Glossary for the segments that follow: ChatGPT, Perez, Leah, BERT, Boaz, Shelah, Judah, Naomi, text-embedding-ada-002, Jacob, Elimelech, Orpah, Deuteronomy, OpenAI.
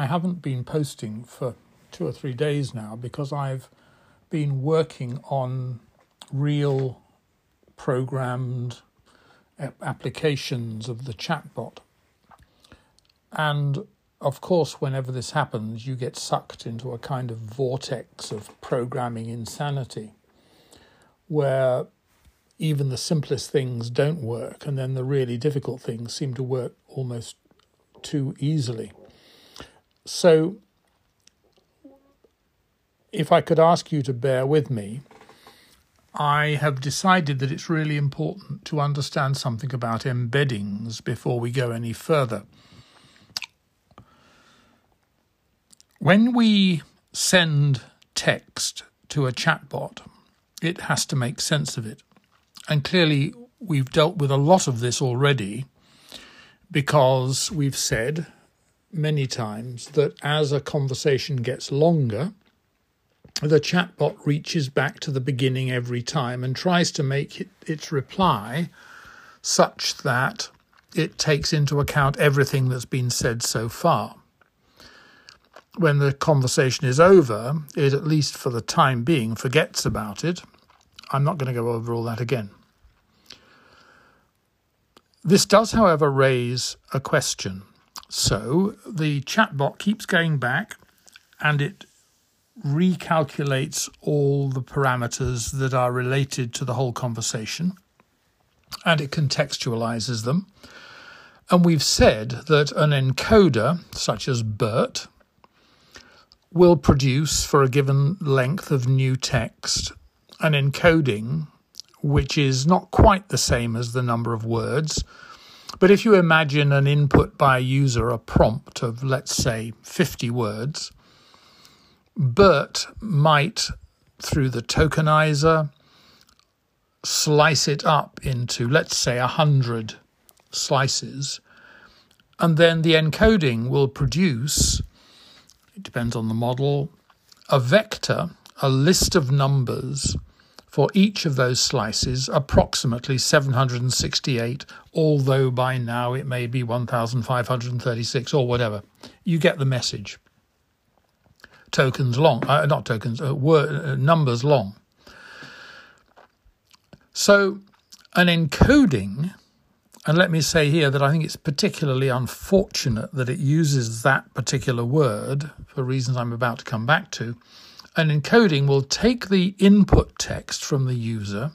I haven't been posting for 2 or 3 days now because I've been working on real programmed applications of the chatbot. And of course, whenever this happens, you get sucked into a kind of vortex of programming insanity where even the simplest things don't work, and then the really difficult things seem to work almost too easily. So if I could ask you to bear with me, I have decided that it's really important to understand something about embeddings before we go any further. When we send text to a chatbot, it has to make sense of it. And clearly, we've dealt with a lot of this already because we've said many times that as a conversation gets longer, the chatbot reaches back to the beginning every time and tries to make its reply such that it takes into account everything that's been said so far. When the conversation is over, it, at least for the time being, forgets about it. I'm not going to go over all that again. This does, however, raise a question. So the chatbot keeps going back and it recalculates all the parameters that are related to the whole conversation and it contextualizes them. And we've said that an encoder, such as BERT, will produce for a given length of new text an encoding which is not quite the same as the number of words. But if you imagine an input by a user, a prompt of, let's say, 50 words, BERT might, through the tokenizer, slice it up into, let's say, 100 slices. And then the encoding will produce, it depends on the model, a vector, a list of numbers for each of those slices, approximately 768, although by now it may be 1,536 or whatever. You get the message. Numbers long. So an encoding, and let me say here that I think it's particularly unfortunate that it uses that particular word for reasons I'm about to come back to. An encoding will take the input text from the user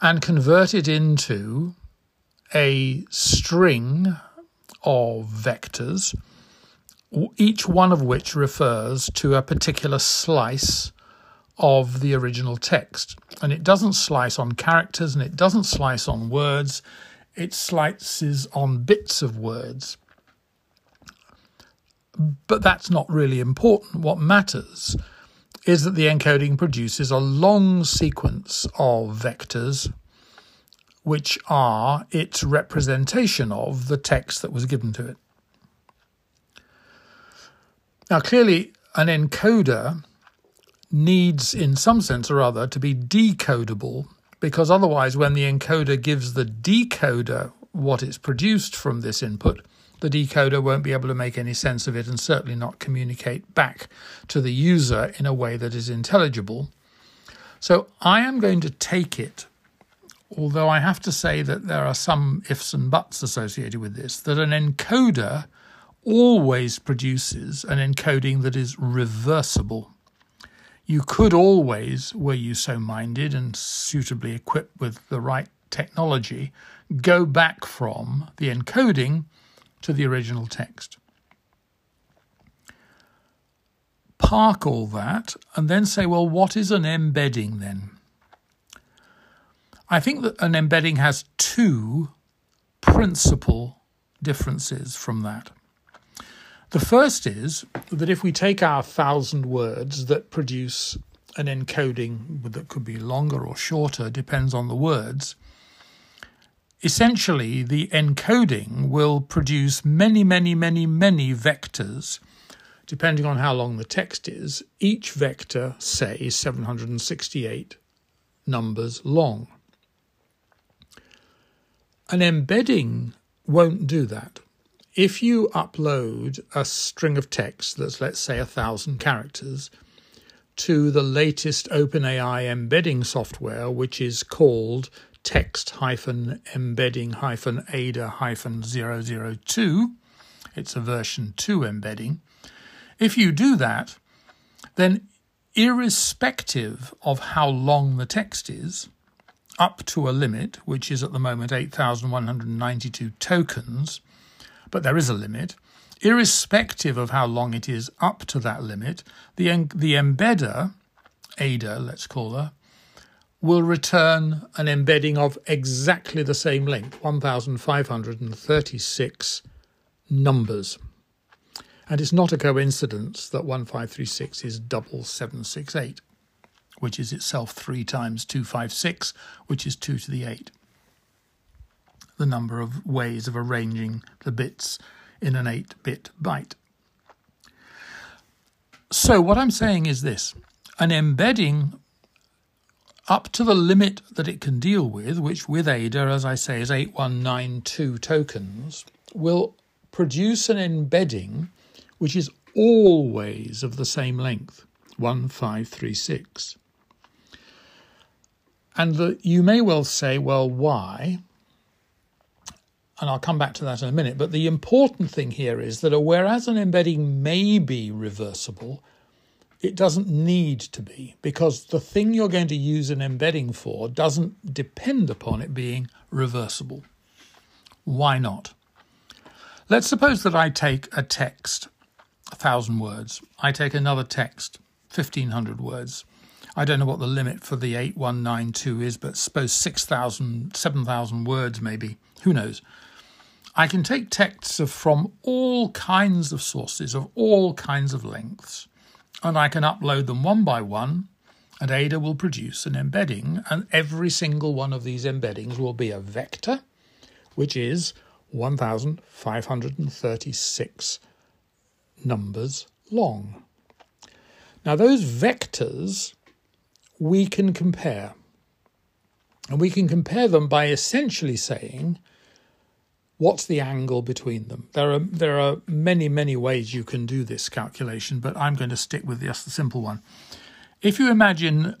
and convert it into a string of vectors, each one of which refers to a particular slice of the original text. And it doesn't slice on characters and it doesn't slice on words. It slices on bits of words. But that's not really important. What matters is that the encoding produces a long sequence of vectors which are its representation of the text that was given to it. Now, clearly, an encoder needs, in some sense or other, to be decodable, because otherwise when the encoder gives the decoder what it's produced from this input, the decoder won't be able to make any sense of it and certainly not communicate back to the user in a way that is intelligible. So I am going to take it, although I have to say that there are some ifs and buts associated with this, that an encoder always produces an encoding that is reversible. You could always, were you so minded and suitably equipped with the right technology, go back from the encoding to the original text. Park all that and then say, well, what is an embedding then? I think that an embedding has two principal differences from that. The first is that if we take our 1,000 words that produce an encoding that could be longer or shorter, depends on the words, essentially, the encoding will produce many vectors, depending on how long the text is, each vector, say, 768 numbers long. An embedding won't do that. if you upload a string of text that's, let's say, 1,000 characters to the latest OpenAI embedding software, which is called text-embedding-ada-002, it's a version 2 embedding, if you do that, then irrespective of how long the text is, up to a limit, which is at the moment 8,192 tokens, but there is a limit, irrespective of how long it is up to that limit, the embedder, Ada, let's call her, will return an embedding of exactly the same length, 1,536 numbers. And it's not a coincidence that 1536 is double 768, which is itself 3 times 256, which is 2 to the 8. The number of ways of arranging the bits in an 8-bit byte. So what I'm saying is this. An embedding up to the limit that it can deal with, which with Ada, as I say, is 8192 tokens, will produce an embedding which is always of the same length, 1536. And you may well say, well, why? And I'll come back to that in a minute. But the important thing here is that whereas an embedding may be reversible, it doesn't need to be, because the thing you're going to use an embedding for doesn't depend upon it being reversible. Why not? Let's suppose that I take a text, 1,000 words. I take another text, 1,500 words. I don't know what the limit for the 8192 is, but suppose 6,000, 7,000 words maybe. Who knows? I can take texts from all kinds of sources, of all kinds of lengths, and I can upload them one by one, and Ada will produce an embedding, and every single one of these embeddings will be a vector, which is 1,536 numbers long. Now, those vectors we can compare. And we can compare them by essentially saying, what's the angle between them? There are many, many ways you can do this calculation, but I'm going to stick with just the simple one. If you imagine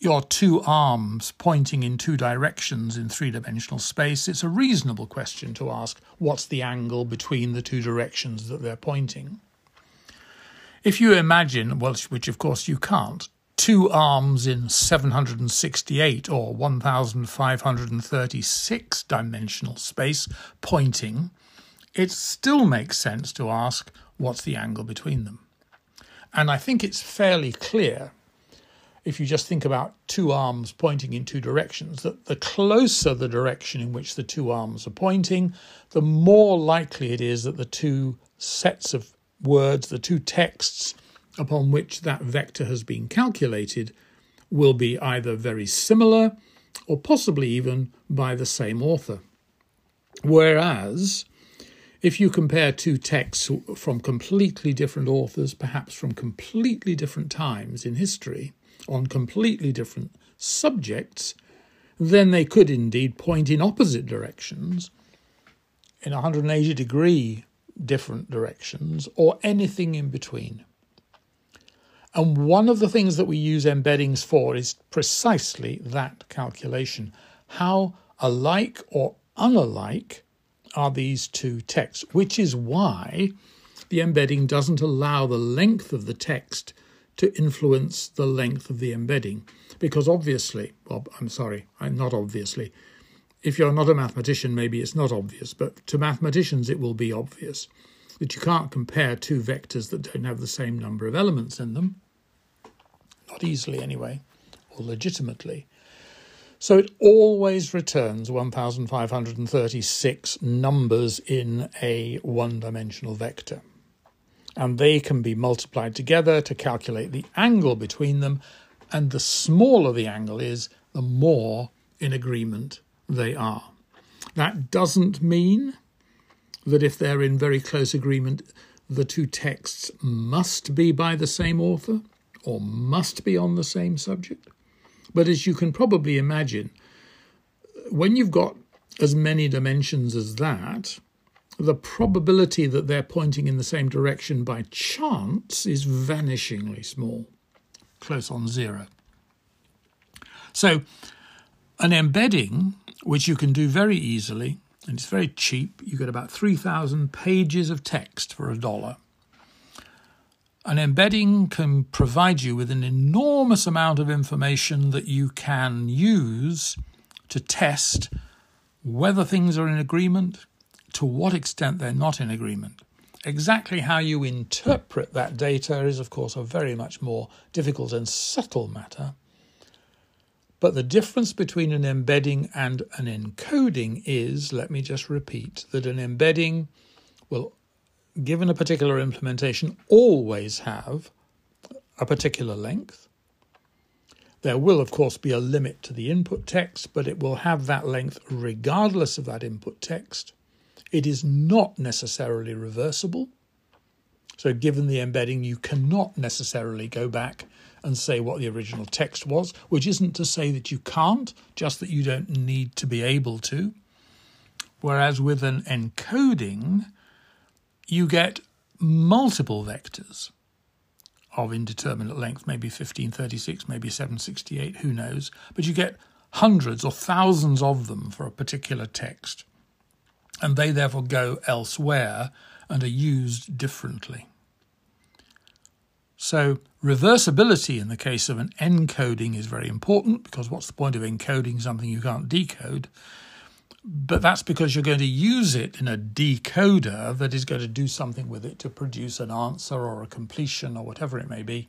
your two arms pointing in two directions in three-dimensional space, it's a reasonable question to ask, what's the angle between the two directions that they're pointing? If you imagine, well, which of course you can't, two arms in 768 or 1536 dimensional space pointing, it still makes sense to ask, what's the angle between them? And I think it's fairly clear, if you just think about two arms pointing in two directions, that the closer the direction in which the two arms are pointing, the more likely it is that the two sets of words, the two texts upon which that vector has been calculated, will be either very similar or possibly even by the same author. Whereas, if you compare two texts from completely different authors, perhaps from completely different times in history, on completely different subjects, then they could indeed point in opposite directions, in 180-degree different directions, or anything in between. And one of the things that we use embeddings for is precisely that calculation. How alike or unalike are these two texts? Which is why the embedding doesn't allow the length of the text to influence the length of the embedding. Because obviously, well, I'm sorry, not obviously. If you're not a mathematician, maybe it's not obvious, but to mathematicians it will be obvious that you can't compare two vectors that don't have the same number of elements in them. Not easily anyway, or legitimately. So it always returns 1536 numbers in a one-dimensional vector. And they can be multiplied together to calculate the angle between them, and the smaller the angle is, the more in agreement they are. That doesn't mean that if they're in very close agreement, the two texts must be by the same author or must be on the same subject. But as you can probably imagine, when you've got as many dimensions as that, the probability that they're pointing in the same direction by chance is vanishingly small, close on zero. So an embedding, which you can do very easily, and it's very cheap, you get about 3,000 pages of text for $1. An embedding can provide you with an enormous amount of information that you can use to test whether things are in agreement, to what extent they're not in agreement. Exactly how you interpret that data is, of course, a very much more difficult and subtle matter. But the difference between an embedding and an encoding is, let me just repeat, that an embedding will, given a particular implementation, always have a particular length. There will, of course, be a limit to the input text, but it will have that length regardless of that input text. It is not necessarily reversible. So given the embedding, you cannot necessarily go back and say what the original text was, which isn't to say that you can't, just that you don't need to be able to. Whereas with an encoding, you get multiple vectors of indeterminate length, maybe 1536, maybe 768, who knows. But you get hundreds or thousands of them for a particular text. And they therefore go elsewhere and are used differently. So reversibility in the case of an encoding is very important, because what's the point of encoding something you can't decode? But that's because you're going to use it in a decoder that is going to do something with it to produce an answer or a completion or whatever it may be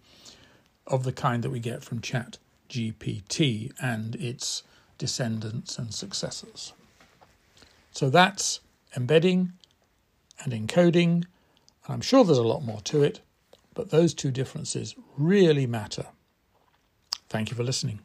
of the kind that we get from ChatGPT and its descendants and successors. So that's embedding and encoding. I'm sure there's a lot more to it, but those two differences really matter. Thank you for listening.